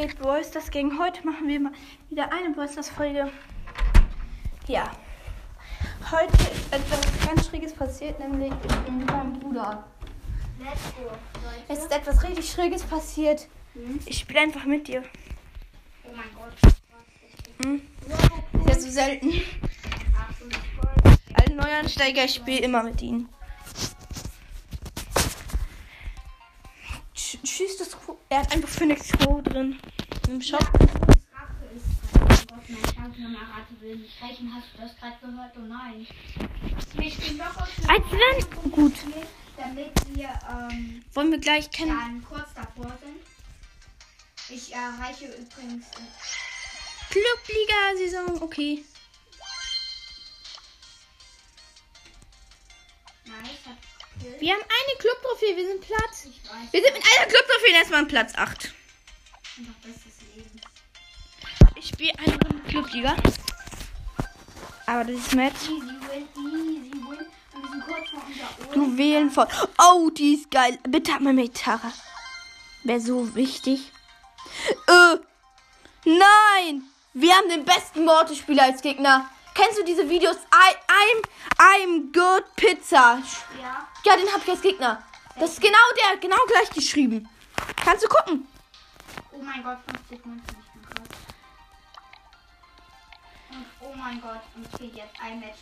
geht Brawl Stars gegen. Heute machen wir mal wieder eine Brawl Stars Folge. Ja, heute ist etwas ganz Schräges passiert, nämlich ich bin mit meinem Bruder. Es ist etwas richtig Schräges passiert. Ich spiele einfach mit dir. Oh mein Gott. Ist ja so selten. Als Neuansteiger, ich spiele immer mit ihnen. Tschüss, er hat einfach Phoenix Crow drin. Im Shop. Als wenn. Gut. Damit wir, wollen wir gleich kennen. Dann kurz davor sind. Ich erreiche übrigens Clubliga-Saison, okay. Wir haben eine Club-Trophäe, wir sind Platz. Wir sind mit einer Club-Trophäe erstmal an Platz 8. Ich spiele eine Runde Clubliga. Aber das ist Match. Juwelen von. Oh, die ist geil. Bitte hab mal mit Tara. Wäre so wichtig. Nein! Wir haben den besten Mortis-Spieler als Gegner. Kennst du diese Videos? I'm good Pizza. Ja. Ja, den hab ich als Gegner. Das ist genau der, genau gleich geschrieben. Kannst du gucken? Oh mein Gott, 50 Münzen. Oh mein Gott, und es geht jetzt ein Match.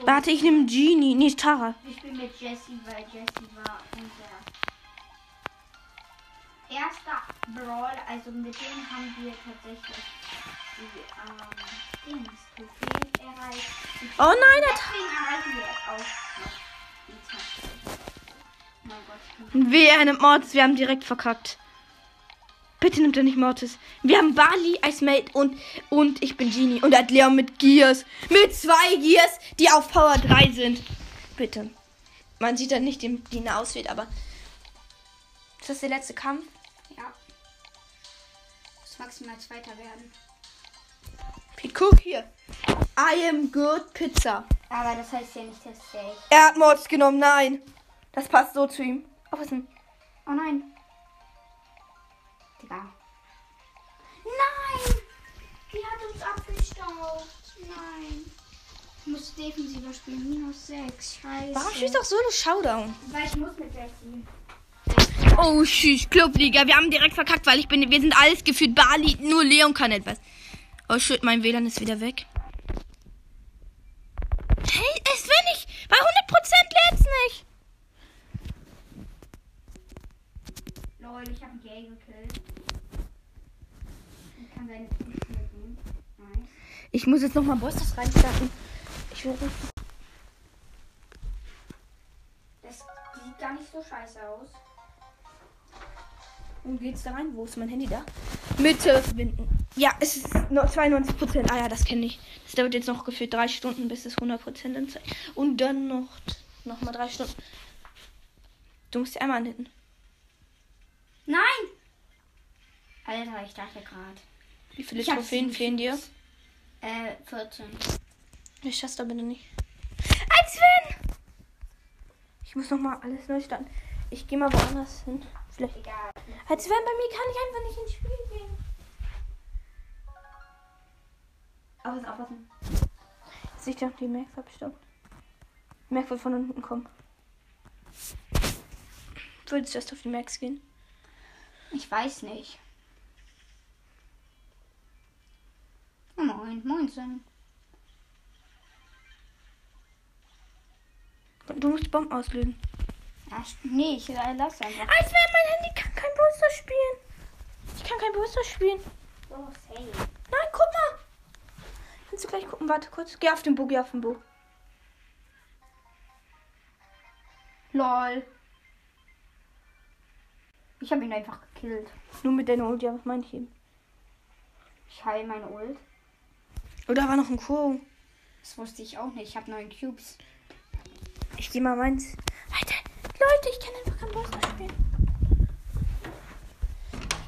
So warte, ich nehme Genie, nicht Tara. Ich bin mit Jessie, weil Jessie war unser erster Brawl. Also mit dem haben wir tatsächlich die Trophäen erreicht. Oh nein, deswegen erreichen wir jetzt auch noch die Tasche. Oh mein Gott. Wehe, er nimmt Mortis, wir haben direkt verkackt. Bitte nimmt er nicht Mortis. Wir haben Barley als Mate und ich bin Genie. Und er hat Leon mit Gears. Mit 2 Gears, die auf Power 3 sind. Bitte. Man sieht dann nicht, die eine auswählt, aber. Ist das der letzte Kampf? Ja. Muss maximal Zweiter werden. Guck hier. I am good Pizza. Aber das heißt ja nicht, dass er hat Mortis genommen, nein. Das passt so zu ihm. Aufpassen. Oh nein. Digga. Nein! Die hat uns abgestaubt. Nein. Ich muss defensiver spielen. Minus 6. Scheiße. Warum spielst du auch so eine Showdown? Weil ich muss mit Jessie. Oh, schieß. Clubliga. Wir haben direkt verkackt, weil wir sind alles gefühlt Bali. Nur Leon kann etwas. Oh, shit. Mein WLAN ist wieder weg. Hey, es will nicht. Bei 100% lädt's nicht. Lol, ich hab einen Gay gekillt. Ich kann seine Pflicht mitnehmen. Nice. Ich muss jetzt nochmal Brawl Stars reinstarten. Ich will rufen. Das sieht gar nicht so scheiße aus. Wo geht's da rein? Wo ist mein Handy da? Mitte verbinden. Ja, es ist noch 92%. Ah ja, das kenne ich. Das dauert jetzt noch gefühlt 3 Stunden, bis es 100% anzeigt. Und dann noch mal 3 Stunden. Du musst die einmal anhitten. Nein! Alter, ich dachte gerade. Wie viele Trophäen fehlen dir? 14. Ich schaff's da bitte nicht. Als wenn! Ich muss nochmal alles neu starten. Ich gehe mal woanders hin. Vielleicht. Egal. Als wenn, bei mir kann ich einfach nicht ins Spiel gehen. Aber es aufpassen. Jetzt sehe ich doch die Merkwahl bestimmt. Merkwahl von unten kommen. Würdest du erst auf die Merks gehen? Ich weiß nicht. Oh, moin, moinsen. Du musst die Bomben auslösen. Ach, nee, ich lasse einfach. Als wäre mein Handy, kann kein Booster spielen. Ich kann kein Booster spielen. Oh, hey. Nein, guck mal. Kannst du gleich gucken? Warte kurz. Geh auf den Bo, geh auf den Bo. Lol. Ich habe ihn einfach gekillt. Nur mit deiner Ult, ja, was meine ich eben? Ich heile meine Ult. Oh, da war noch ein Crow. Das wusste ich auch nicht. Ich habe 9 Cubes. Ich gehe mal meins. Alter, Leute, ich kann einfach kein Boss mehr spielen.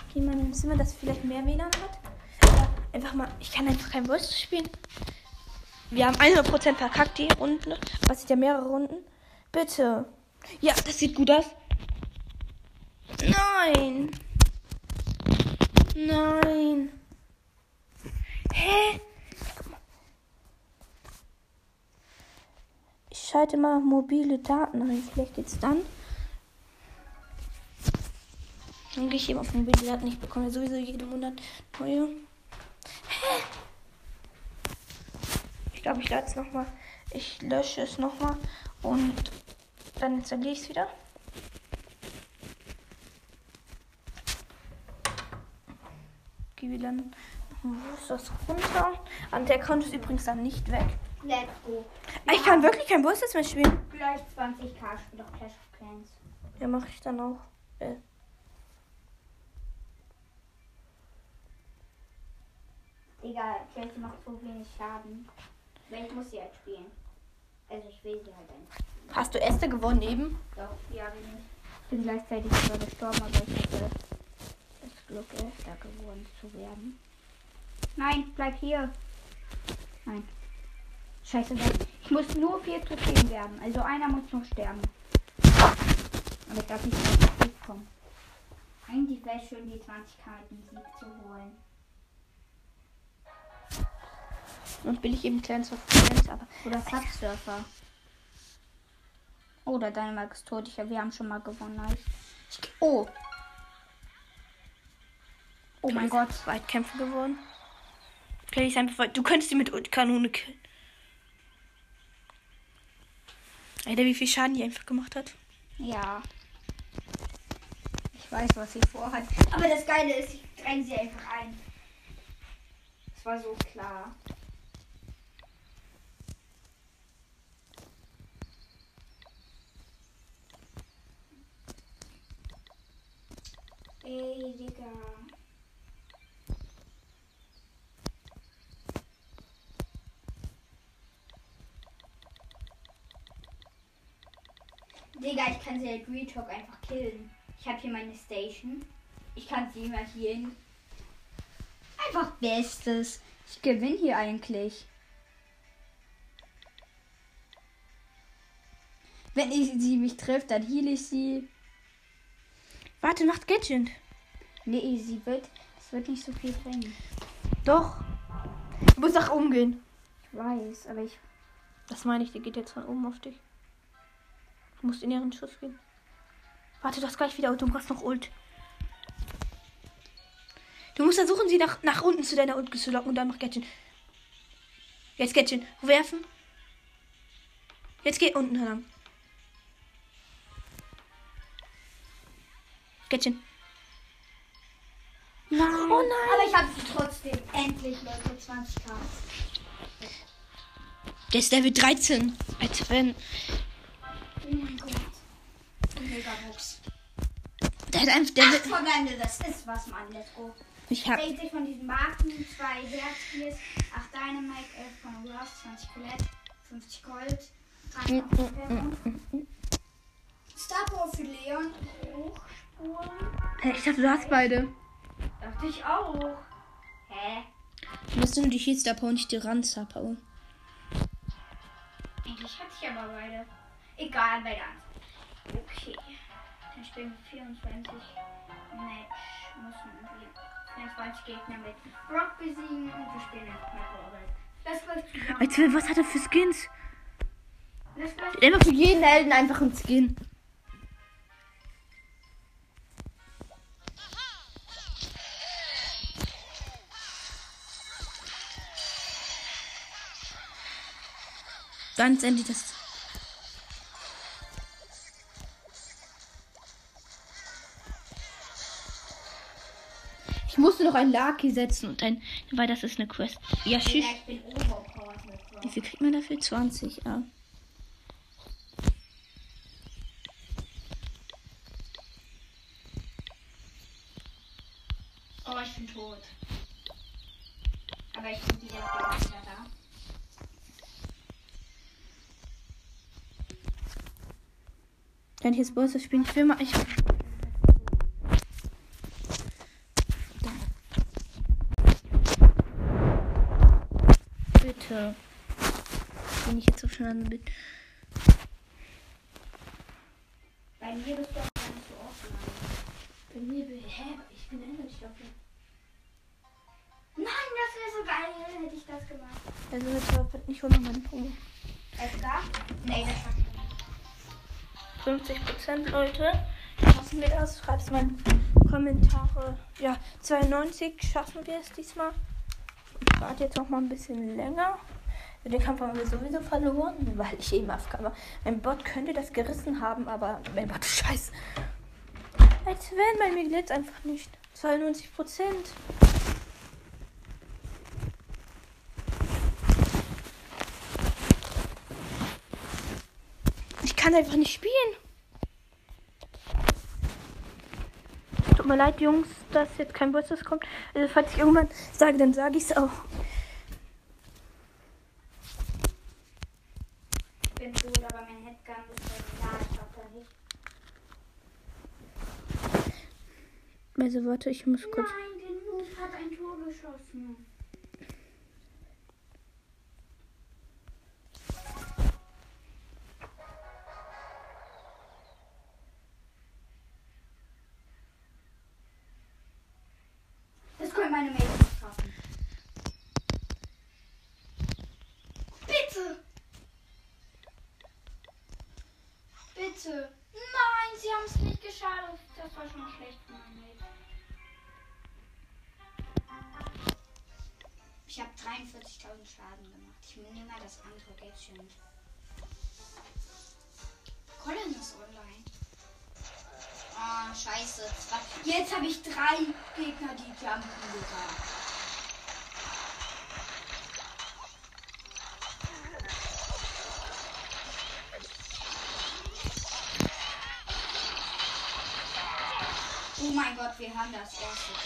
Ich gehe mal in ein Zimmer, das vielleicht mehr WLAN hat. Aber einfach mal, ich kann einfach kein Boss spielen. Wir haben 100% verkackt die Runde. Was sind ja mehrere Runden. Bitte. Ja, das sieht gut aus. Nein! Nein. Hä? Ich schalte mal mobile Daten ein. Vielleicht geht's dann. Dann gehe ich eben auf mobile Daten. Ich bekomme sowieso jeden Monat neue. Hä? Ich glaube, ich lade es nochmal. Ich lösche es nochmal und dann installiere ich es wieder. Gehen wir dann das runter. Und der Account ist übrigens dann nicht weg. Let's go. Ich kann wirklich kein Booster mehr spielen. Gleich 20k spielt doch Clash of Clans. Ja, mache ich dann auch. Digga, Clash macht so wenig Schaden. Weil ich muss sie halt spielen. Also ich will sie halt einfach spielen. Hast du Äste gewonnen eben? Doch, ja, bin ich. Bin gleichzeitig sogar gestorben, aber ich hatte das Glück, Äste gewonnen zu werden. Nein, bleib hier. Nein. Scheiße, ich muss nur 4 Trophäen werden. Also einer muss noch sterben. Aber ich darf nicht mehr auf den Sieg kommen. Eigentlich wäre es schön, die 20k den Sieg zu holen. Und bin ich eben Clans of Clans, aber. Oder Subsurfer. Oder Dänemark ist tot. Wir haben schon mal gewonnen. Nice. Oh. Oh mein Gott. Weitkämpfe gewonnen. Kann ich einfach. Du könntest die mit Kanone killen. Alter, wie viel Schaden die einfach gemacht hat. Ja. Ich weiß, was sie vorhat. Aber das Geile ist, ich dränge sie einfach ein. Das war so klar. Ey, Digga. Digga, ich kann sie halt Retalk einfach killen. Ich habe hier meine Station. Ich kann sie immer hier hin. Einfach Bestes. Ich gewinne hier eigentlich. Wenn sie mich trifft, dann heal ich sie. Warte, macht Gadget. Nee, sie wird. Es wird nicht so viel bringen. Doch. Du musst nach oben gehen. Ich weiß, aber ich. Das meine ich, die geht jetzt von oben auf dich. Du musst in ihren Schuss gehen. Warte, du hast gleich wieder. Du hast noch Ult. Du musst versuchen, sie nach unten zu deiner Ult zu locken und dann mach Gadget. Jetzt Gadget. Werfen. Jetzt geht unten heran. Gadget. Nein. Oh nein. Aber ich habe sie trotzdem. Endlich, Leute. 20k. Der ist Level 13. Als wenn. Oh mein Gott. Mega Wuchs. Der hat einfach. Der wird. Verbleibende, das ist was, Mann. Let's go. Ich hab. 60 von diesen Marken, 2 Herzpiers, 8 Dynamite, 11 von Ruff, 20 Colette, 50 Gold, 3 von Star Power für Leon. Hoch. Hä, ich dachte, du hast beide. Dachte ich auch. Hä? Du hast nur die Heal-Star-Power und nicht die Rand-Star-Power. Eigentlich hatte ich aber beide. Egal, beide. Okay. Dann spielen wir 24 Match. Müssen wir 24 Gegner mit Brock besiegen und wir spielen jetzt mit Robert. Das läuft zusammen. Alter, was hat er für Skins? Immer für jeden Helden einfach ein Skin. Ganz endlich das. Ich musste noch ein Lucky setzen und ein. Weil das ist eine Quest. Ja, tschüss. Wie viel kriegt man dafür? 20, ja. Oh, ich bin tot. Aber ich bin wieder da. Dann hier ist Bowser spielen. Ich will mal. Ich. Bitte. Bin ich jetzt so schnell an Bild. Bei mir bist du auch gar nicht so offen. Bei mir. Hä? Ich bin endlich offen. Alien hätte ich das gemacht. Also jetzt nicht 100 meine Promo. Edgar? Nee, das hat man nicht. 50% Leute, schaffen wir das? Schreibt es mal in die Kommentare. Ja, 92 schaffen wir es diesmal. Ich warte jetzt noch mal ein bisschen länger. Den Kampf haben wir sowieso verloren, weil ich eben AFK war. Mein Bot könnte das gerissen haben, aber mein Bot ist scheiße. Als wären bei mir Glitz einfach nicht. 92%. Ich kann einfach nicht spielen. Tut mir leid, Jungs, dass jetzt kein Bosses kommt. Also falls ich irgendwann sage, dann sage ich es auch. Ich bin gut, aber mein Headgun ist klar, ich glaube da nicht. Also warte, ich muss kurz... Nein, den Noob hat ein Tor geschossen. Das können meine Mädchen schaffen. Bitte! Bitte. Nein, sie haben es nicht geschadet. Das war schon schlecht für mein Mädchen. Ich habe 43.000 Schaden gemacht. Ich nehme mal das andere Gadget. Colin ist online. Ah, oh, scheiße. Jetzt habe ich 3 Gegner, die jumpen sogar. Oh mein Gott, wir haben das erste Tor.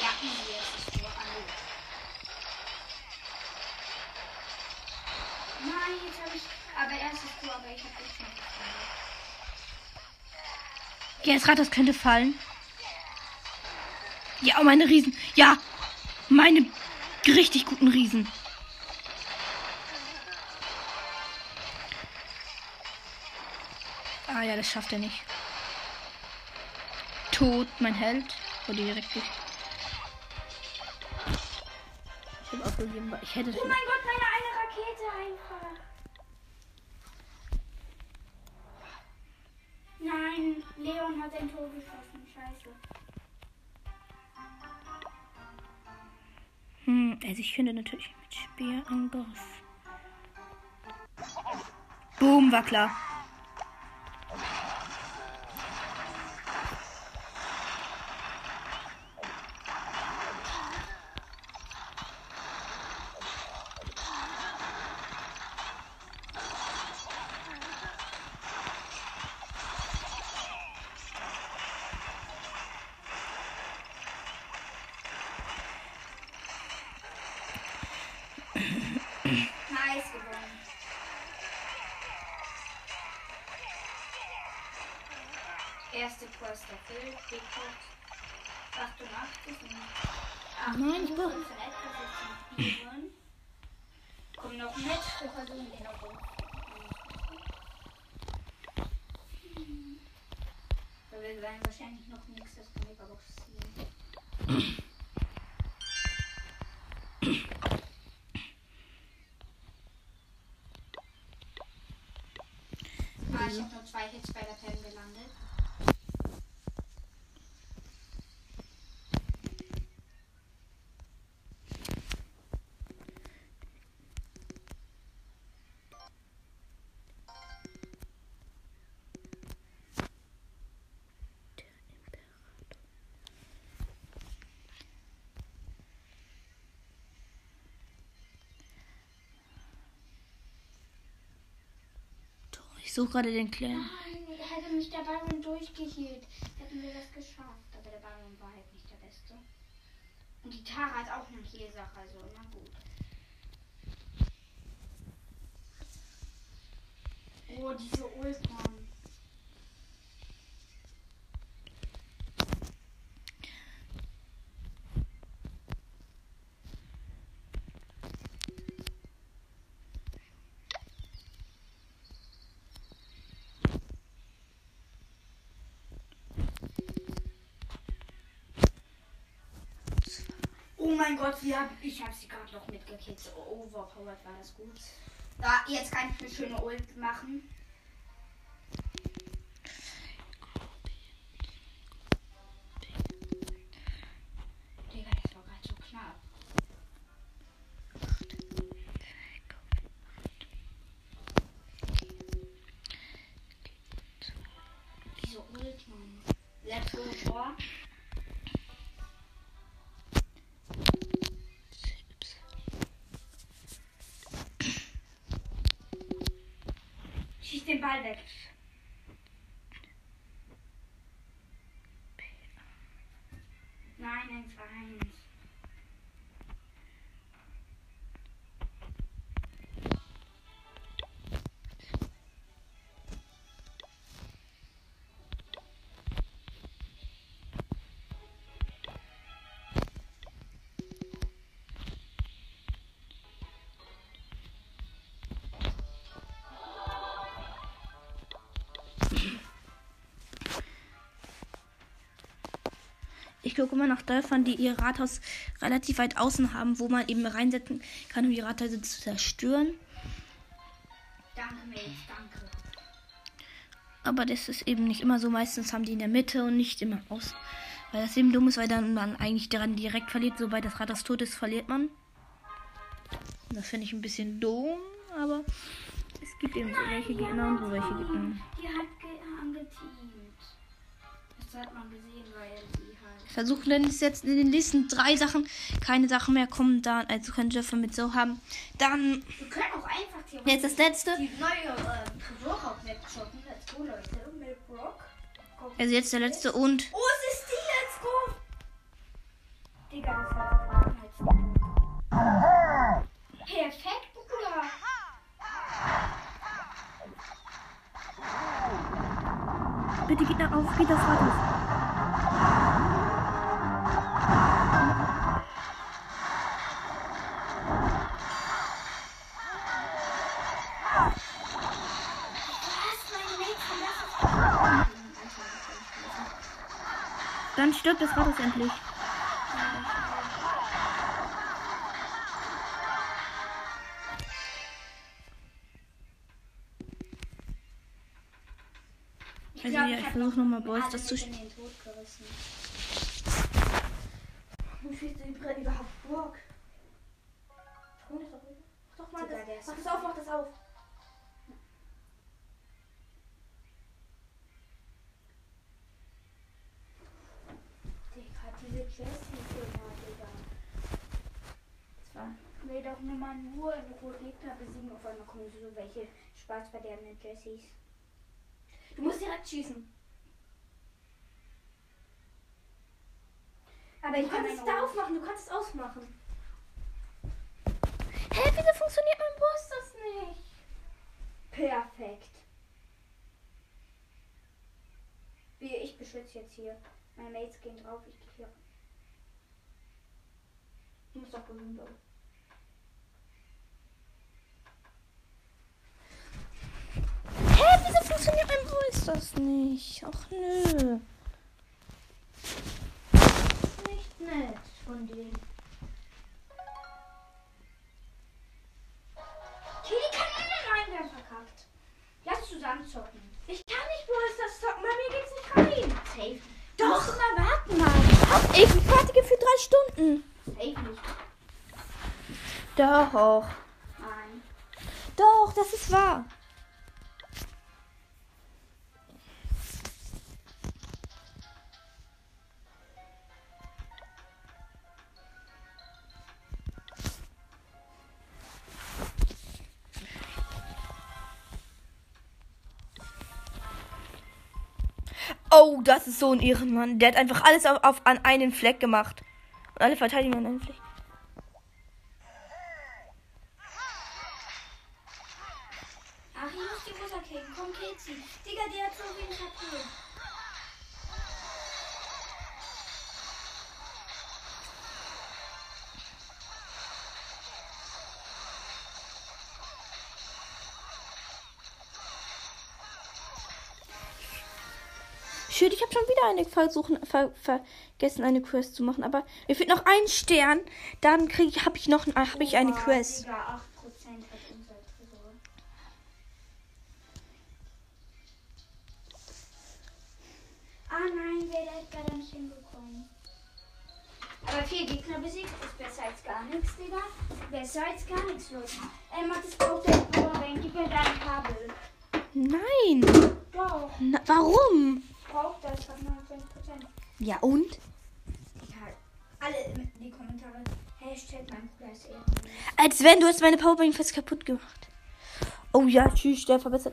Ja, easy, es ist nur alle. Nein, jetzt habe ich... Aber erstes Tor, aber ich habe nichts mehr gefunden. Ja, das Rad, das könnte fallen. Ja, oh, meine Riesen. Ja, meine richtig guten Riesen. Ah ja, das schafft er nicht. Tot, mein Held. Wurde direkt durch. Ich hab aufgegeben, ich hätte... Oh mein Gott, meine eine Rakete einfach. Nein, Leon hat ein Tor geschossen. Scheiße. Also ich könnte natürlich mit Speerangriff. Boom, war klar. Erste Quest erfüllt, Rekord 88. Ach nein, ich brauche... Komm noch mit, wir versuchen den noch hoch. Wir werden wahrscheinlich noch nichts aus der Megabox ziehen. Ah, ich habe nur 2 Hits bei der Pam gelandet. Ich suche gerade den Kleinen. Nein, hätte mich der Baron durchgehielt, hätten wir das geschafft. Aber der Baron war halt nicht der Beste. Und die Tara hat auch eine Heilsache, also na gut. Oh, diese Ultron. Oh mein Gott, ich hab sie gerade noch mitgekickt. Overpowered war das gut. Da, jetzt kann ich eine schöne Ult machen. Digga, das war gerade so knapp. Diese Ult, Mann. Let's go vor. Den Ball weg. Nein, 1-1. Ich gucke immer nach Dörfern, die ihr Rathaus relativ weit außen haben, wo man eben reinsetzen kann, um die Rathäuser zu zerstören. Danke, Mädels, danke. Aber das ist eben nicht immer so. Meistens haben die in der Mitte und nicht immer außen. Weil das eben dumm ist, weil dann man eigentlich daran direkt verliert. Sobald das Rathaus tot ist, verliert man. Das finde ich ein bisschen dumm, aber es gibt eben so welche, die immer und so welche gibt. Die hat angeteamt. Das hat man gesehen, weil die halt... Versuchen dann jetzt in den nächsten 3 Sachen keine Sachen mehr kommen, da also können Dörfer mit so haben. Dann... Wir können auch einfach theoretisch jetzt das letzte. Die neue Tresor-Haupt wegschocken. Let's go, Leute. Mit Brock. Also jetzt der letzte und... Oh, es ist die! Let's go! Digga, das war so Vergangenheit. Perfekt, Bruder! Bitte geht nach auf, geht das Rathaus. Dann stirbt das Rathaus endlich. Also ja, ich versuche nochmal Boys das zu spielen. Wie viel sind die überhaupt Burg? Doch mal, das, mach das auf. Digga, diese Jessie-Firma, Digga. Nee, doch nur mal nur einen roten Gegner besiegen, auf einmal kommen so welche spaßverderbenden Jessies. Du musst direkt schießen. Aber du kannst es da aufmachen, du kannst es ausmachen. Hä, wieso funktioniert mein Bus das nicht? Perfekt. Ich beschütze jetzt hier. Meine Mates gehen drauf, ich gehe hier. Du musst doch gewinnen, Bro. Wieso funktioniert mein Boost das nicht? Ach nö. Nicht nett von denen. Okay, die Kanäle rein, verkackt. Lass zusammen zocken. Ich kann nicht Boost das zocken, weil mir geht's nicht rein. Safe. Doch, immer warten mal. Ich warte gefühlt 3 Stunden. Safe nicht. Doch. Nein. Doch, das ist wahr. Oh, das ist so ein Ehrenmann. Der hat einfach alles an einen Fleck gemacht. Und alle verteidigen an einen Fleck. Ach, ich muss die runterkicken. Komm, Kezi. Digga, der hat so wenig HP. Shit, ich habe schon wieder eine vergessen, eine Quest zu machen. Aber mir fehlt noch ein Stern. Dann habe ich eine Quest. Ah nein, wäre das gar nicht hinbekommen. Aber 4 Gegner besiegt ist besser als gar nichts, Digga. Besser als gar nichts, Leute. Macht das auch der Powerbank, gib mir dein Kabel. Nein! Doch. Na, warum? Ich brauch das, ich hab 29%. Ja und? Ja, alle in die Kommentare. Hashtag mein Bruder ist eh. Als wenn, du hast meine Powerbank fast kaputt gemacht. Oh ja, tschüss, der verbessert.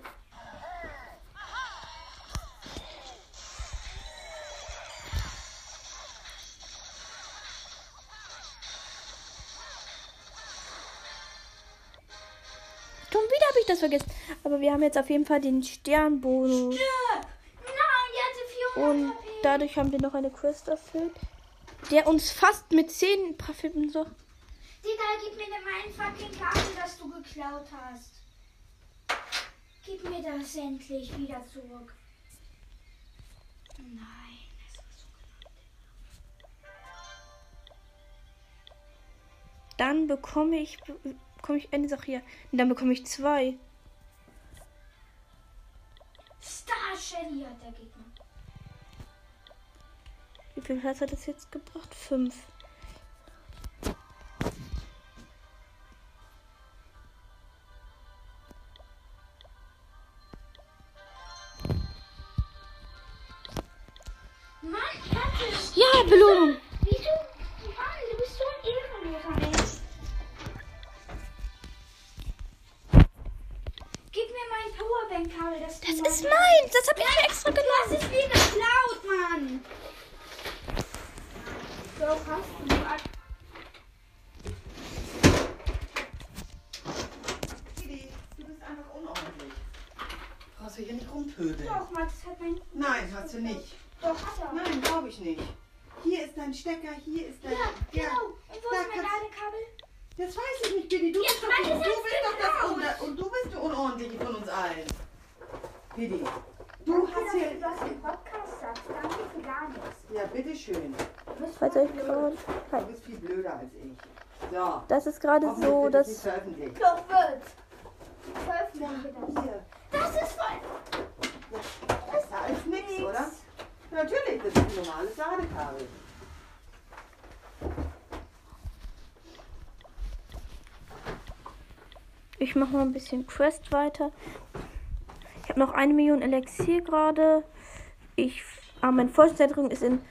Das vergessen. Aber wir haben jetzt auf jeden Fall den Sternbonus. Stirb! Nein, die hatte 400 HP. Und dadurch haben wir noch eine Quest erfüllt, der uns fast mit 10 Profiten so. Digga, gib mir meinen fucking Kabel, das du geklaut hast. Gib mir das endlich wieder zurück. Nein. Dann bekomme ich eine Sache hier. Und dann bekomme ich 2. Star Shelly hat der Gegner. Wie viel Platz hat das jetzt gebracht? 5. Mann, ja, Belohnung. Das ist meins, das habe ich mir extra genommen. Das ist mir geklaut, Mann. So, hast du ab. Du bist einfach unordentlich. Brauchst du hier nicht rumpöbeln. Doch, Max, hat mein... Nein, hat sie nicht. Doch, hat er. Nein, glaube ich nicht. Hier ist dein Stecker, hier ist dein... Ja, genau. Und wo ist mein Ladekabel? Das weiß ich nicht, Billy. Du bist doch unordentlich von uns allen. Billy, du hast hier... Du hast den Podcast gesagt, danke für gar nichts. Ja, bitteschön. Du bist viel blöder als ich. So. Das ist gerade so, dass... Das ist veröffentlicht. Das ist voll... Das ist alles nichts, oder? Natürlich, das ist ein normales Ladekabel. Ich mache mal ein bisschen Quest weiter. Ich habe noch 1 Million Elixier gerade. Mein Vollständigung ist in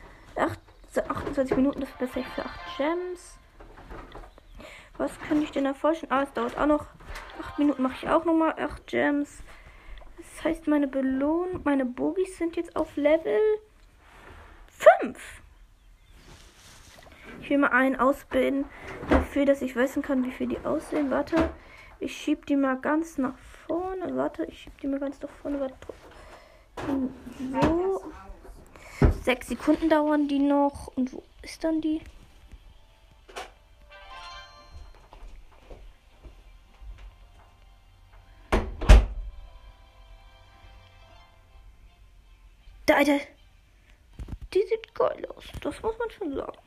28 Minuten. Das verbessere ich für 8 Gems. Was kann ich denn erforschen? Ah, es dauert auch noch 8 Minuten. Mache ich auch nochmal 8 Gems. Das heißt, meine Bogies sind jetzt auf Level 5. Ich will mal einen ausbilden, dafür, dass ich wissen kann, wie viel die aussehen. Warte. Ich schieb die mal ganz nach vorne. Warte, ich schieb die mal ganz nach vorne. Warte. So. 6 Sekunden dauern die noch. Und wo ist dann die? Da, Alter. Die sieht geil aus. Das muss man schon sagen.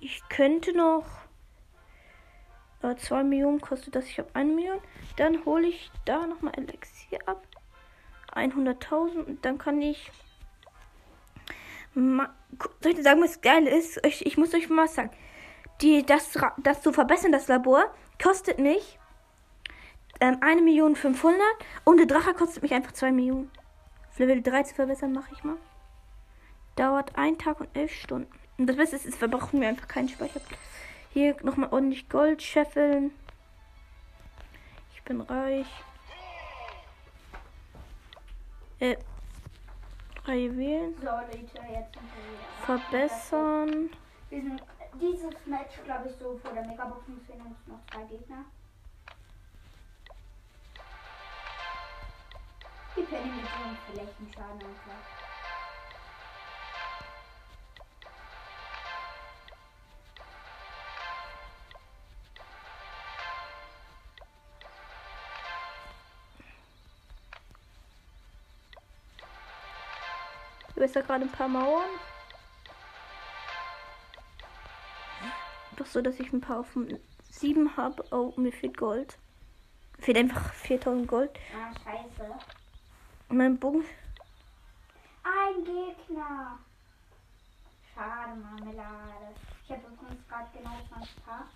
Ich könnte noch 2 Millionen kostet das. Ich habe 1 Million. Dann hole ich da nochmal Elixier ab. 100.000. Und dann kann ich... Soll ich dir sagen, was geil ist? Ich muss euch mal sagen. Das zu verbessern, das Labor, kostet mich 1.500.000. Und der Drache kostet mich einfach 2 Millionen. Level 3 zu verbessern, mache ich mal. Dauert 1 Tag und 11 Stunden. Und das Beste ist, es verbrauchen wir einfach keinen Speicherplatz. Hier nochmal ordentlich Gold scheffeln. Ich bin reich. Wählen. So, Leute, jetzt sind wir verbessern. Wir sind dieses Match, glaube ich, so vor der Megabox. Fehlen uns noch 2 Gegner. Die Penny mit uns vielleicht einen Schaden einfach. übersah gerade ein paar Mauern. Doch so, dass ich ein paar auf 7 habe. Oh, mir fehlt Gold. Fehlt einfach 4000 Gold. Ah, scheiße. Mein Bogen. Ein Gegner. Schade, Marmelade. Ich habe übrigens gerade genau 20k.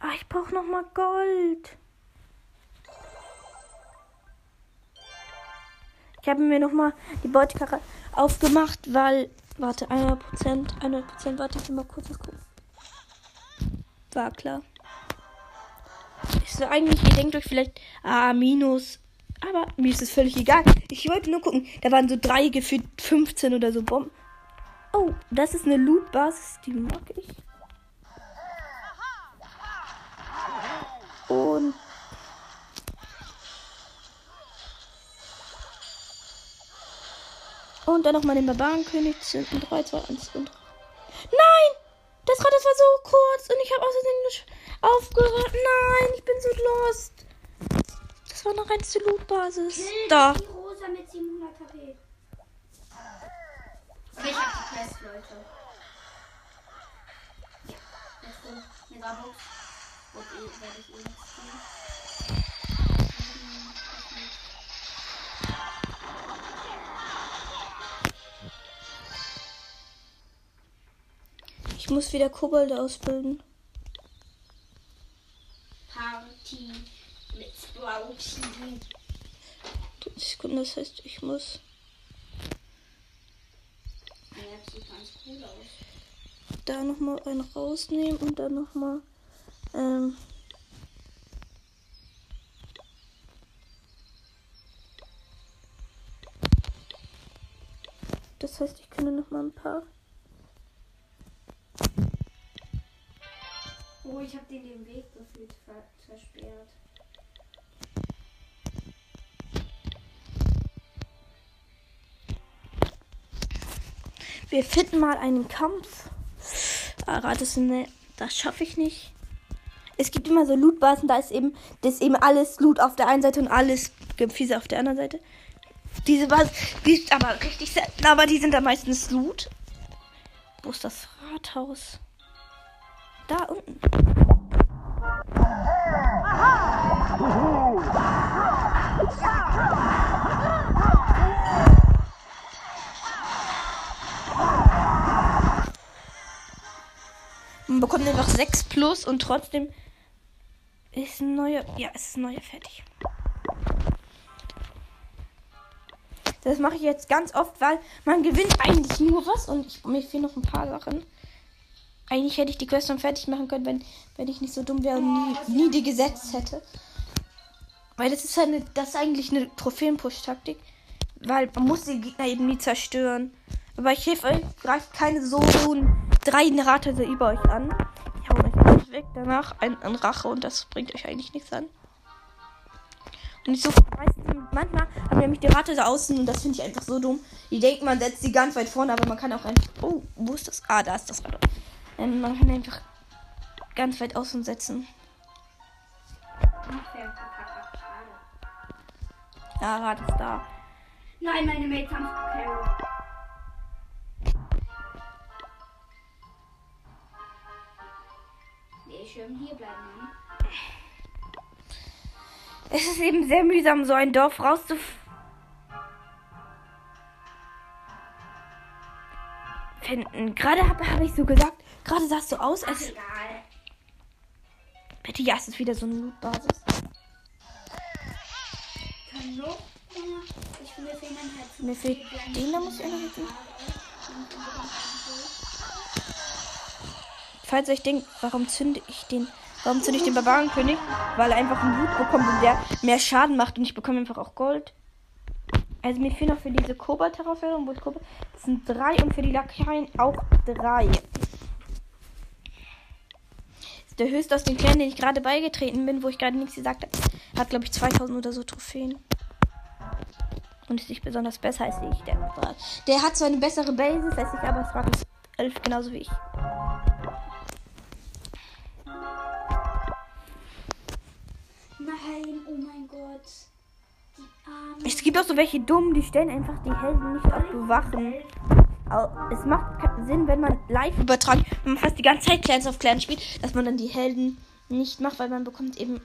Ah, ich brauche noch mal Gold. Ich habe mir noch mal die Beutekarre aufgemacht, weil... Warte, 100%, warte, ich will mal kurz was gucken. War klar. Ist so eigentlich, ihr denkt euch vielleicht, minus. Aber mir ist es völlig egal. Ich wollte nur gucken. Da waren so 3 gefühlt 15 oder so Bomben. Oh, das ist eine Loot-Basis, die mag ich. Und dann nochmal den Barbarenkönig zünden. 3, 2, 1 und... Nein! Das Rad, das war so kurz und ich habe aus Versehen aufgehört. Nein, ich bin so lost. Das war noch eine reinste Loot-Basis. Da. Die Rosa mit 700 HP. Ich hab die Quest, Leute. Jetzt bin ich mit Abo. Und ich werde ich eben ziehen. Ich muss wieder Kobolde ausbilden. Party mit Sprouty. 30 Sekunden, das heißt, ich muss. Ja, das sieht ganz cool aus. Da nochmal einen rausnehmen und dann nochmal. Das heißt, ich könnte nochmal ein paar. Oh, ich habe den Weg gefühlt versperrt. Wir finden mal einen Kampf. Ratest du, ne? Das schaffe ich nicht. Es gibt immer so Lootbasen, da ist eben, alles Loot auf der einen Seite und alles Fiese auf der anderen Seite. Diese Basen, die ist aber richtig selten, aber die sind da meistens Loot. Wo ist das Rathaus? Da unten. Man bekommt einfach 6 plus und trotzdem ist ein neuer. Ja, ist ein neuer fertig. Das mache ich jetzt ganz oft, weil man gewinnt eigentlich nur was und mir fehlen noch ein paar Sachen. Eigentlich hätte ich die Quest schon fertig machen können, wenn ich nicht so dumm wäre und nie die gesetzt hätte. Weil das ist halt eigentlich eine Trophäenpush-Taktik. Weil man muss den Gegner eben nie zerstören. Aber ich helfe euch, greift keine so hohen 3 Rathaser über euch an. Ich hau euch nicht weg, danach ein Rache und das bringt euch eigentlich nichts an. Und ich suche manchmal haben nämlich die Rathaser außen und das finde ich einfach so dumm. Die denken, man setzt die ganz weit vorne, aber man kann auch einfach... Oh, wo ist das? Ah, da ist das Rathaus. Man kann einfach ganz weit außen setzen. Ja, Rat ist da. Nein, meine Mates haben es gecarried. Nee, schön hier bleiben. Es ist eben sehr mühsam, so ein Dorf rauszufinden. Gerade habe ich so gesagt, gerade sahst du aus, als... Egal. Bitte, ja, es ist wieder so eine Lootbasis. Mir fehlt den, da muss ich noch hinten. Falls euch denkt, warum zünde ich den Barbarenkönig? Weil er einfach einen Hut bekommt und der mehr Schaden macht und ich bekomme einfach auch Gold. Also mir fehlen noch für diese Kobold-Terraferung, das sind 3 und für die Lakaien auch 3. Der höchste aus den Clans, den ich gerade beigetreten bin, wo ich gerade nichts gesagt habe, hat glaube ich 2000 oder so Trophäen. Und ist nicht besonders besser als ich. Der hat zwar eine bessere Basis als ich, aber es war 11 genauso wie ich. Nein, oh mein Gott. Es gibt auch so welche Dummen, die stellen einfach die Helden nicht auf Bewachen. Es macht Sinn, wenn man live übertragen, wenn man fast die ganze Zeit Clans auf Clans spielt, dass man dann die Helden nicht macht, weil man bekommt eben...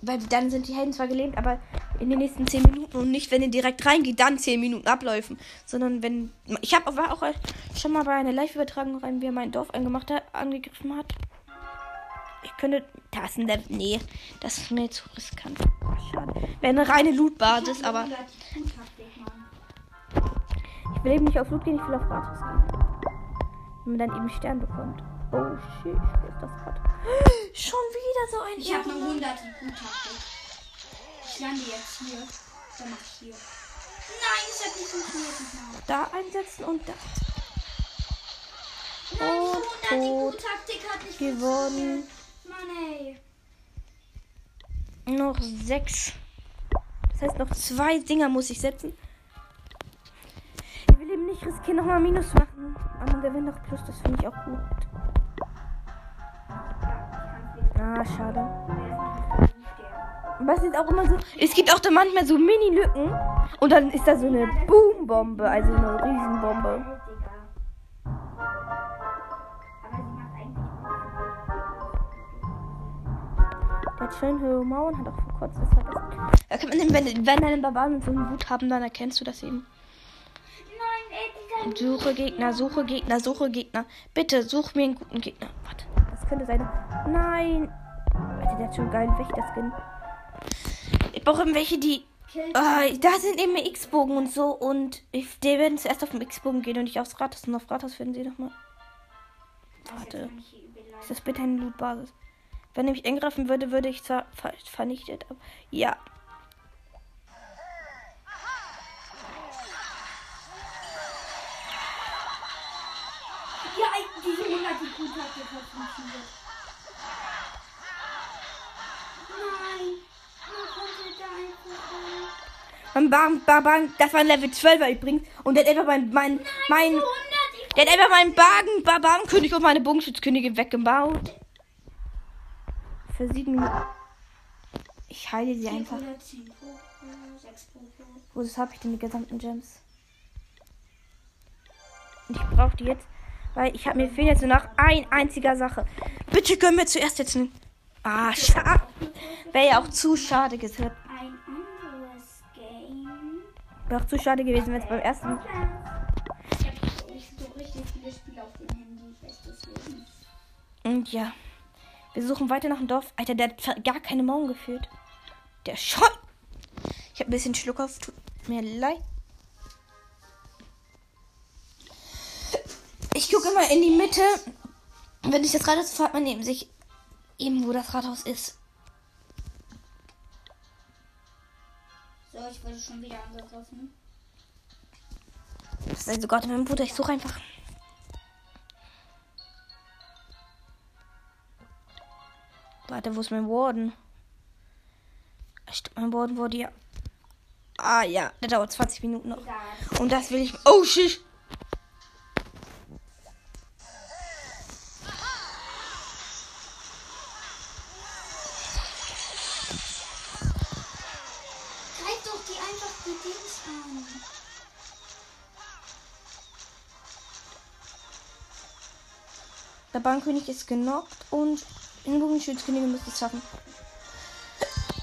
Weil dann sind die Helden zwar gelähmt, aber in den nächsten 10 Minuten und nicht, wenn ihr direkt reingeht, dann 10 Minuten abläufen. Sondern wenn... Ich habe auch schon mal bei einer Live-Übertragung rein, wie er mein Dorf angegriffen hat. Ich könnte... Nee, das ist mir zu riskant. Schade. Wäre eine reine Loot-Basis, aber... Ich will eben nicht auf Loot gehen, ich will auf Gratis gehen. Wenn man dann eben Stern bekommt. Oh shit, ich ist das gerade. Schon wieder so ein... Ich habe nur 100 Guthaben. Ich lande jetzt hier. Dann mach ich hier. Nein, das hat nicht funktioniert. Da einsetzen und da. Nein, die 100 Guthaben hat nicht gewonnen. Mann, ey. Noch 6. Das heißt, noch 2 Dinger muss ich setzen. Ich will eben nicht riskieren, nochmal Minus machen. Aber man gewinnt noch Plus, das finde ich auch gut. Ah, schade. Was ist auch immer so? Es gibt auch da manchmal so Mini-Lücken und dann ist da so eine Boom-Bombe, also eine Riesenbombe. Der hat schön höhere Mauern, hat auch vor kurzem das vergessen. Da kann man eben, wenn einen Barbaren und so einen Wut haben, dann erkennst du das eben. Suche Gegner, suche Gegner, suche Gegner. Bitte, such mir einen guten Gegner. Warte. Könnte sein. Nein. Alter, der hat schon einen geilen Wächter-Skin. Ich brauche eben welche, die... da sind eben X-Bogen und so. Und die werden zuerst auf den X-Bogen gehen und nicht aufs Rathaus. Und auf Rathaus finden sie nochmal. Warte. Ist das bitte eine Loot-Basis? Wenn ich angreifen würde, würde ich zwar vernichtet, aber... Ja. Barbaren, das war ein Level 12er übrigens. Und der hat einfach meinen Barbarenkönig und meine Bogenschützkönigin weggebaut. Für 7 Minuten. Ich heile sie einfach. Wo habe ich denn die gesamten Gems? Ich brauche die jetzt, weil ich habe mir fehlen jetzt nur noch ein einziger Sache. Bitte können wir zuerst jetzt einen... Ah, schade. Wäre ja auch zu schade gesagt. Wäre auch zu schade gewesen, wenn es beim ersten... Ich habe so richtig viele Spiele auf dem Handy, bestes Leben. Und ja. Wir suchen weiter nach dem Dorf. Alter, der hat gar keine Mauern geführt. Der Scheu... Ich habe ein bisschen Schluck auf. Tut mir leid. Ich gucke immer in die Mitte. Wenn ich das Rathaus fahre, hat man neben sich eben, wo das Rathaus ist. So, ich wurde schon wieder angegriffen. Das ist also Gott, mein Bruder, ich suche einfach. Warte, wo ist mein Warden? Stimmt, mein Warden wurde ja... Ah ja, der dauert 20 Minuten noch. Und das will ich... Oh, shit! Der Bahnkönig ist genockt und in Bogenschützkönigin müsste es schaffen.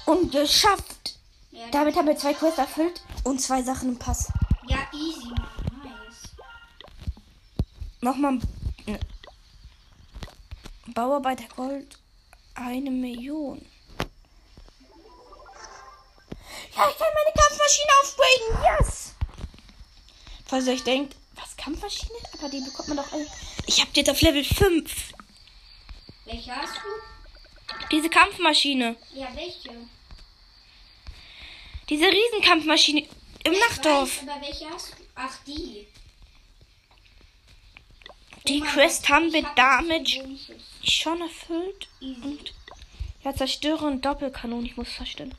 Und geschafft! Ja, damit haben wir 2 Quests erfüllt und 2 Sachen im Pass. Ja, easy. Nice. Nochmal. Ne. Bauarbeiter Gold. 1 Million. Ja, ich kann meine Kampfmaschine upgraden. Yes! Falls ihr euch denkt, was Kampfmaschine? Aber die bekommt man doch alle. Ich hab die jetzt auf Level 5. Welche hast du? Diese Kampfmaschine. Ja, welche? Diese Riesenkampfmaschine im Nachtdorf. Aber welche hast du? Ach, die. Die Quest haben wir damit schon erfüllt. Easy. Und ja, zerstöre und Doppelkanone. Ich muss zerstören.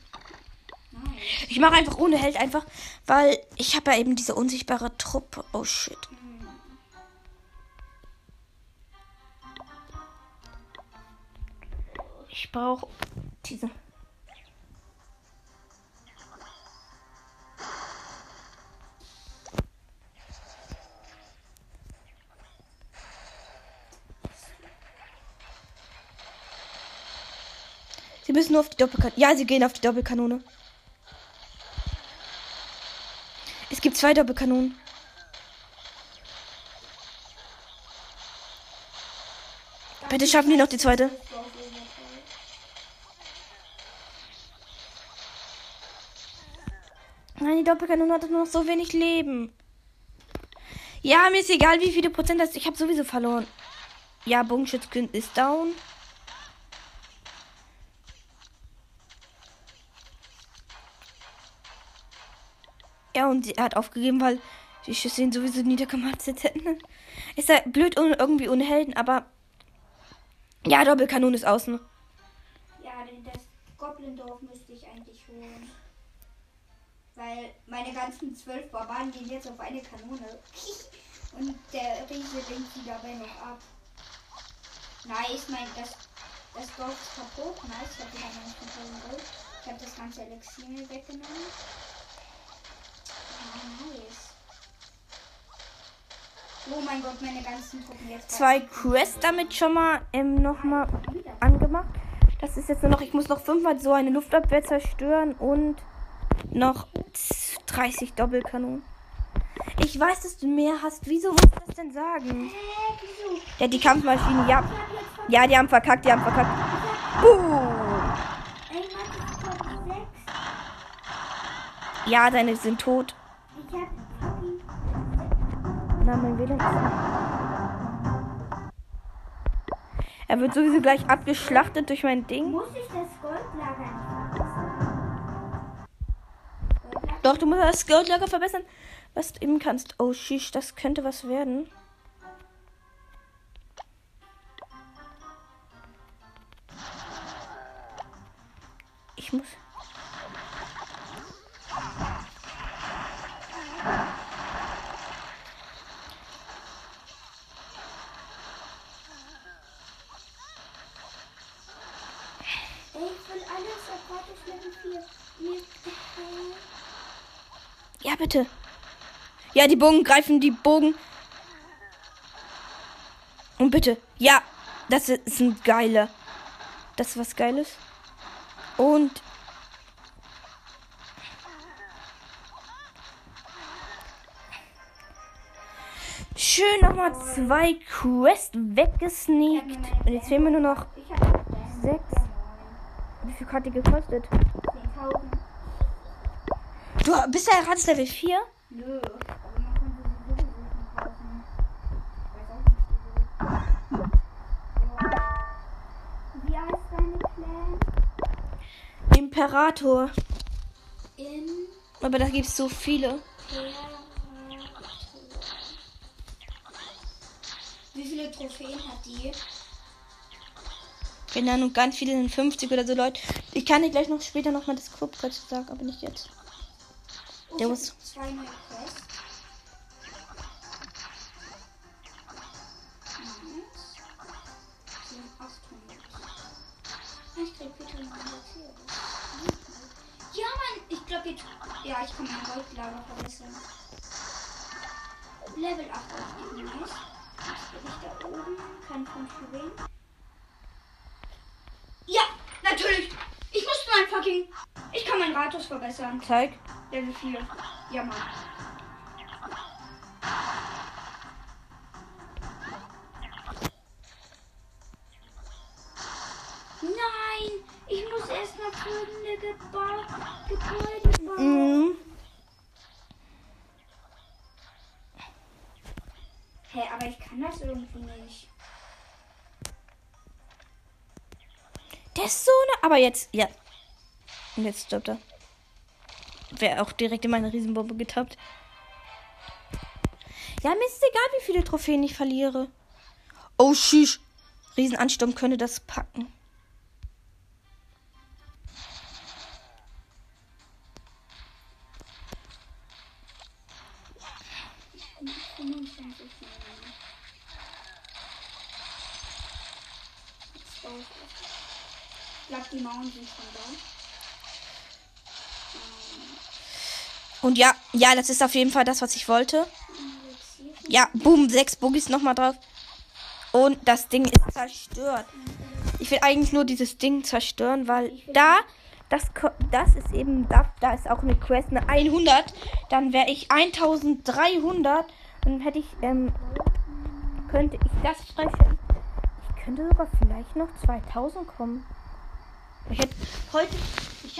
Ich mache einfach ohne Held einfach, weil ich habe ja eben diese unsichtbare Truppe. Oh shit. Ich brauche diese. Sie müssen nur auf die Doppelkanone. Ja, sie gehen auf die Doppelkanone. Es gibt 2 Doppelkanonen. Bitte schaffen die noch die zweite. Nein, die Doppelkanone hat nur noch so wenig Leben. Ja, mir ist egal, wie viele Prozent das ist. Ich habe sowieso verloren. Ja, Bogenschützkind ist down. Ja, und er hat aufgegeben, weil die Schüsse ihn sowieso niedergematzt hätten. Ist ja blöd und irgendwie ohne Helden, aber... Ja, Doppelkanone ist außen. Ja, das Goblindorf müsste ich eigentlich holen. Weil meine ganzen 12 Barbaren gehen jetzt auf eine Kanone. Und der Riese lenkt die dabei noch ab. Nice, mein, das Dorf ist kaputt. Nice, ich habe die anderen nicht verloren. Ich habe das ganze Elixier weggenommen. Nice. Oh mein Gott, meine ganzen Truppen jetzt. 2 Quests damit schon mal nochmal angemacht. Das ist jetzt nur noch, ich muss noch 5-mal so eine Luftabwehr zerstören und noch 30 Doppelkanonen. Ich weiß, dass du mehr hast. Wieso musst du das denn sagen? Ja, die Kampfmaschine, ja. Ja, die haben verkackt, Boom! Ja, deine sind tot. Na, mein WLAN ist... Er wird sowieso gleich abgeschlachtet durch mein Ding. Muss ich das Goldlager verbessern? Doch, du musst das Goldlager verbessern, was du eben kannst. Oh, shish, das könnte was werden. Ich muss... Ja, bitte. Ja, die Bogen greifen die Bogen. Und bitte. Ja, das ist ein geiler. Das ist was Geiles. Und. Schön nochmal 2 Quests weggesneakt. Und jetzt fehlen mir nur noch 6. Wie viel hat die gekostet? 10.000. Du bist ja gerade Level 4? Nö. Wie heißt deine Clan? Imperator. Aber da gibt es so viele. Wie viele Trophäen hat die? Keine Ahnung, ganz viele sind 50 oder so, Leute. Ich kann dir gleich noch später nochmal das Club-Brett sagen, aber nicht jetzt. Oh, der muss. 2 neue Quests. Ich krieg wieder ein Ja, Mann, ich glaube jetzt. Ja, ich kann mein Goldlager verbessern. Level 8 aufgeben, nice. Jetzt bin ich da oben, kann Conjuring. Ja, natürlich. Ich muss mein fucking... Ich kann mein Rathaus verbessern. Zeig. Level 4. Ja, Mann. Nein. Ich muss erst noch folgende Gebäude bauen. Hä, aber ich kann das irgendwie nicht. Der ist so ne... Aber jetzt... Ja. Und jetzt stoppt er. Wäre auch direkt in meine Riesenbombe getappt. Ja, mir ist egal, wie viele Trophäen ich verliere. Oh, shish. Riesenansturm könnte das packen. Ich glaube, die Mauern sind schon da. Und ja, das ist auf jeden Fall das, was ich wollte. Ja, boom, 6 Boogies nochmal drauf. Und das Ding ist zerstört. Ich will eigentlich nur dieses Ding zerstören, weil das ist eben, da ist auch eine Quest, eine 100. Dann wäre ich 1300 und hätte ich, könnte ich das sprechen. Ich könnte sogar vielleicht noch 2000 kommen. Ich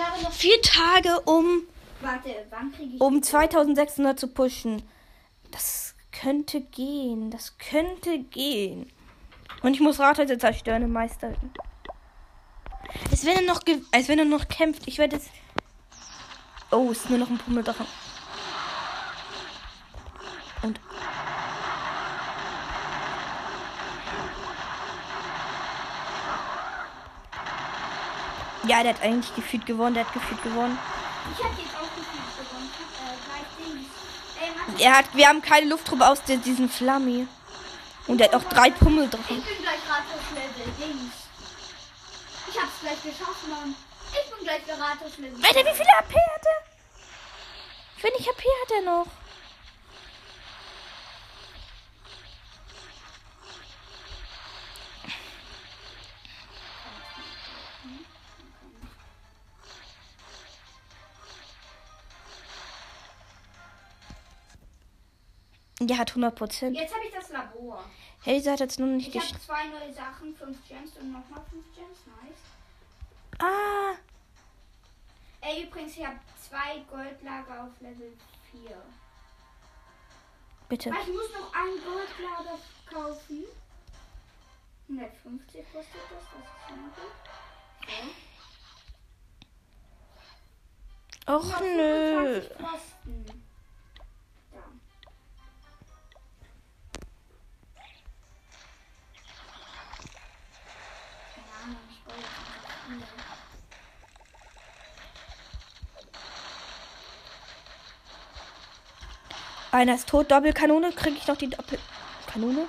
habe noch 4 Tage, um, warte, wann kriege ich um 2600 zu pushen. Das könnte gehen, Und ich muss Rathalte zerstören im Meister. Als wenn er noch kämpft. Ich werde jetzt... Oh, ist nur noch ein Pummeldrachen. Und... Ja, der hat eigentlich gefühlt gewonnen. Ich hab jetzt auch gefühlt gewonnen. Wir haben keine Lufttruppe aus diesem Flammi. Und er hat auch 3 Pummel drauf. Ich bin gleich Rathaus Level Dings. Ich hab's gleich geschafft, Mann. Ich bin gleich Rathaus Level Dings. Alter, wie viele AP hat er? Wenig HP hat er noch. Der hat 100%. Jetzt habe ich das Labor. Elsa hat jetzt nur nicht geschafft. Ich habe 2 neue Sachen, 5 Gems und nochmal 5 Gems. Nice. Ah. Ey, übrigens, ich habe 2 Goldlager auf Level 4. Bitte. Aber ich muss noch ein Goldlager kaufen. 150 kostet das, das ist nicht so. Och, nö. Einer ist tot, Doppelkanone, kriege ich noch die Doppelkanone?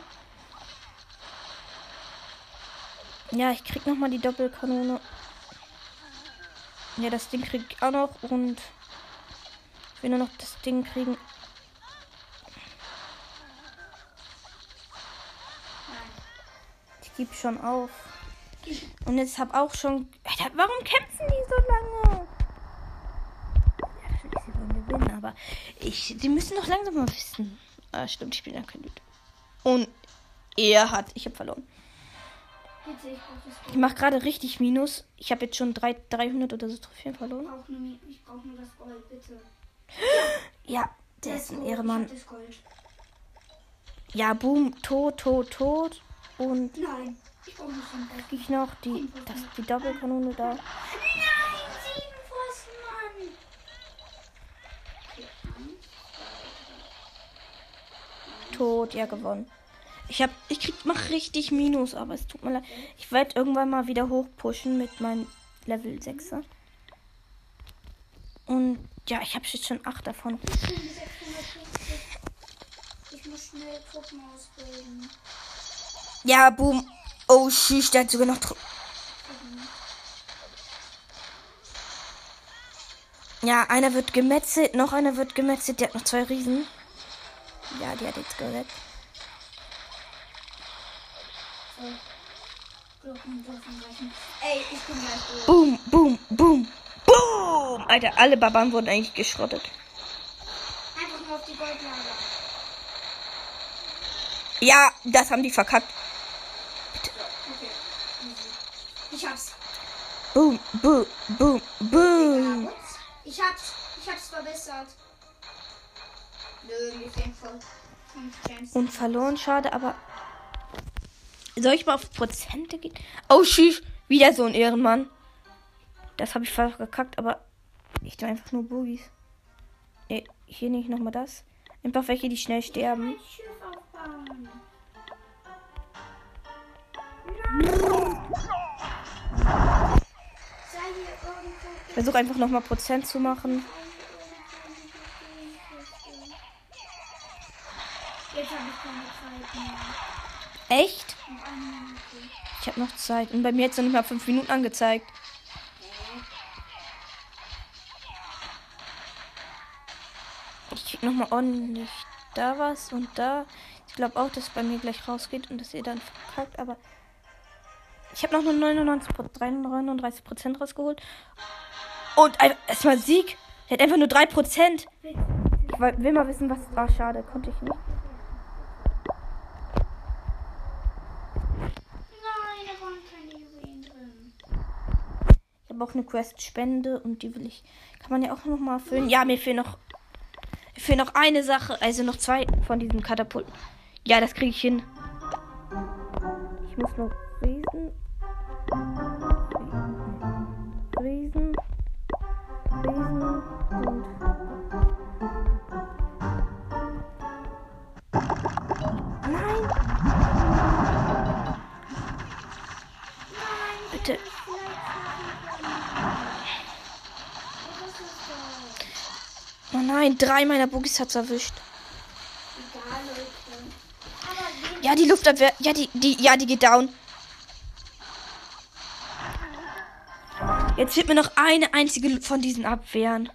Ja, ich krieg noch mal die Doppelkanone. Ja, das Ding kriege ich auch noch und ich will nur noch das Ding kriegen. Ich gebe schon auf. Und jetzt habe auch schon... Alter, warum kämpfen die so lange? Ja, natürlich, sie wollen gewinnen, aber... Die müssen doch langsam mal wissen. Ah, stimmt, ich bin ja kein Dude. Und er hat... Ich habe verloren. Ich mache gerade richtig Minus. Ich habe jetzt schon 300 oder so Trophäen verloren. Ich brauche nur das Gold, bitte. Ja, der ist ein Ehrenmann. Ja, boom, tot. Und... Nein. Krieg ich noch die Doppelkanone da. Nein, 7 Pfosten, Mann! Okay. Tot, ja, gewonnen. Ich mach richtig Minus, aber es tut mir leid. Ich werde irgendwann mal wieder hochpushen mit meinem Level 6er. Und ja, ich habe jetzt schon 8 davon. Ich muss schnell Truppen ausbilden. Ja, boom. Oh, schieß, der hat sogar noch... Ja, einer wird gemetzelt, noch einer wird gemetzelt, der hat noch 2 Riesen. Ja, die hat jetzt gehört. Boom, boom, boom, boom! Alter, alle Barbaren wurden eigentlich geschrottet. Einfach nur auf die Goldlager. Ja, das haben die verkackt. Ich hab's. Boom, boom, boom, boom. Ich hab's verbessert. Nö, mir fehlen voll 5 Gems. Und verloren, schade, aber... Soll ich mal auf Prozente gehen? Oh, schieß. Wieder so ein Ehrenmann. Das habe ich verkackt, aber... Ich tue einfach nur Boogies. Nee, hier nicht nochmal das. Einfach welche, die schnell sterben. Ich kann mein Schiff aufbauen. Ich versuche einfach nochmal Prozent zu machen. Echt? Ich habe noch Zeit. Und bei mir hat es noch nicht mal 5 Minuten angezeigt. Ich krieg nochmal ordentlich da was und da. Ich glaube auch, dass bei mir gleich rausgeht und dass ihr dann verkackt, aber... Ich habe noch nur 33% rausgeholt. Und erstmal Sieg. Der hat einfach nur 3%. Ich will mal wissen, was war. Schade, konnte ich nicht. Ich habe auch eine Quest-Spende und die will ich. Kann man ja auch noch mal füllen. Ja, mir fehlt noch eine Sache. Also noch zwei von diesen Katapulten. Ja, das kriege ich hin. Ich muss noch Riesen und nein! Bitte. Oh nein, 3 meiner Boogies hat's erwischt. Ja, die Luftabwehr. Ja, die geht down. Jetzt fehlt mir noch eine einzige von diesen Abwehren.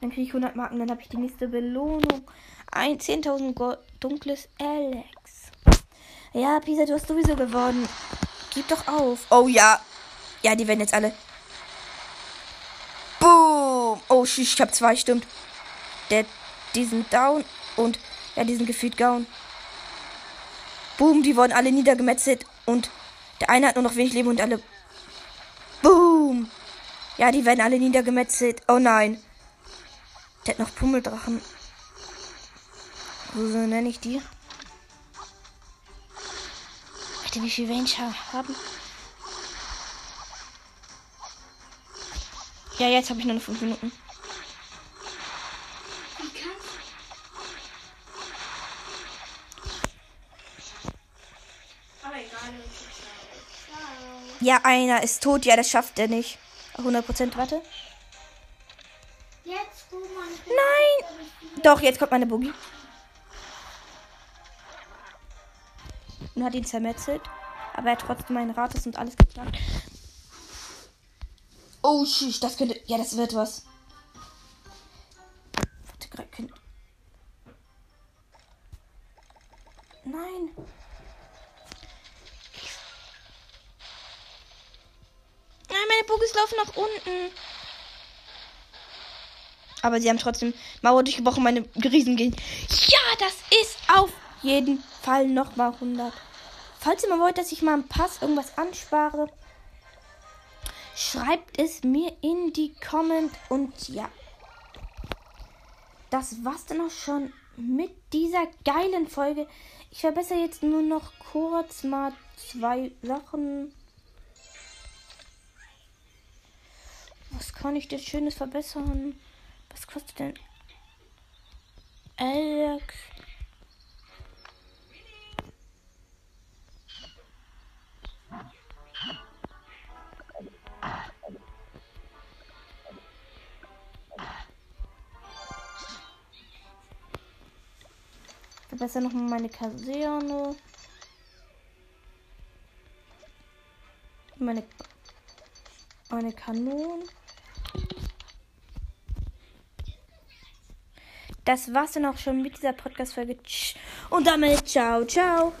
Dann kriege ich 100 Marken, dann habe ich die nächste Belohnung. 10.000 Gold, dunkles Alex. Ja, Pisa, du hast sowieso gewonnen. Gib doch auf. Oh ja. Ja, die werden jetzt alle. Boom. Oh, ich habe 2, stimmt. Die sind down und ja, die sind gefühlt down. Boom, die wurden alle niedergemetzelt und der eine hat nur noch wenig Leben und alle. Boom! Ja, die werden alle niedergemetzelt. Oh nein. Der hat noch Pummeldrachen. So nenne ich die. Warte, wie viel Range haben? Ja, jetzt habe ich nur noch 5 Minuten. Ja, einer ist tot. Ja, das schafft er nicht. 100%, warte. Jetzt, nein! Doch, jetzt kommt meine Boogie. Und hat ihn zermetzelt. Aber er hat trotzdem meinen Rates und alles geklappt. Oh, schieß, das könnte... Ja, das wird was. Warte, gerade Kind. Nein. Boogies laufen nach unten. Aber sie haben trotzdem Mauer durchgebrochen, meine Riesen gehen. Ja, das ist auf jeden Fall nochmal 100. Falls ihr mal wollt, dass ich mal im Pass irgendwas anspare, schreibt es mir in die Comment. Und ja, das war's dann auch schon mit dieser geilen Folge. Ich verbessere jetzt nur noch kurz mal 2 Sachen. Was kann ich denn Schönes verbessern? Was kostet denn? Alex. Ich verbessere nochmal meine Kaserne. Meine Kanonen. Das war's dann auch schon mit dieser Podcast-Folge. Und damit ciao, ciao.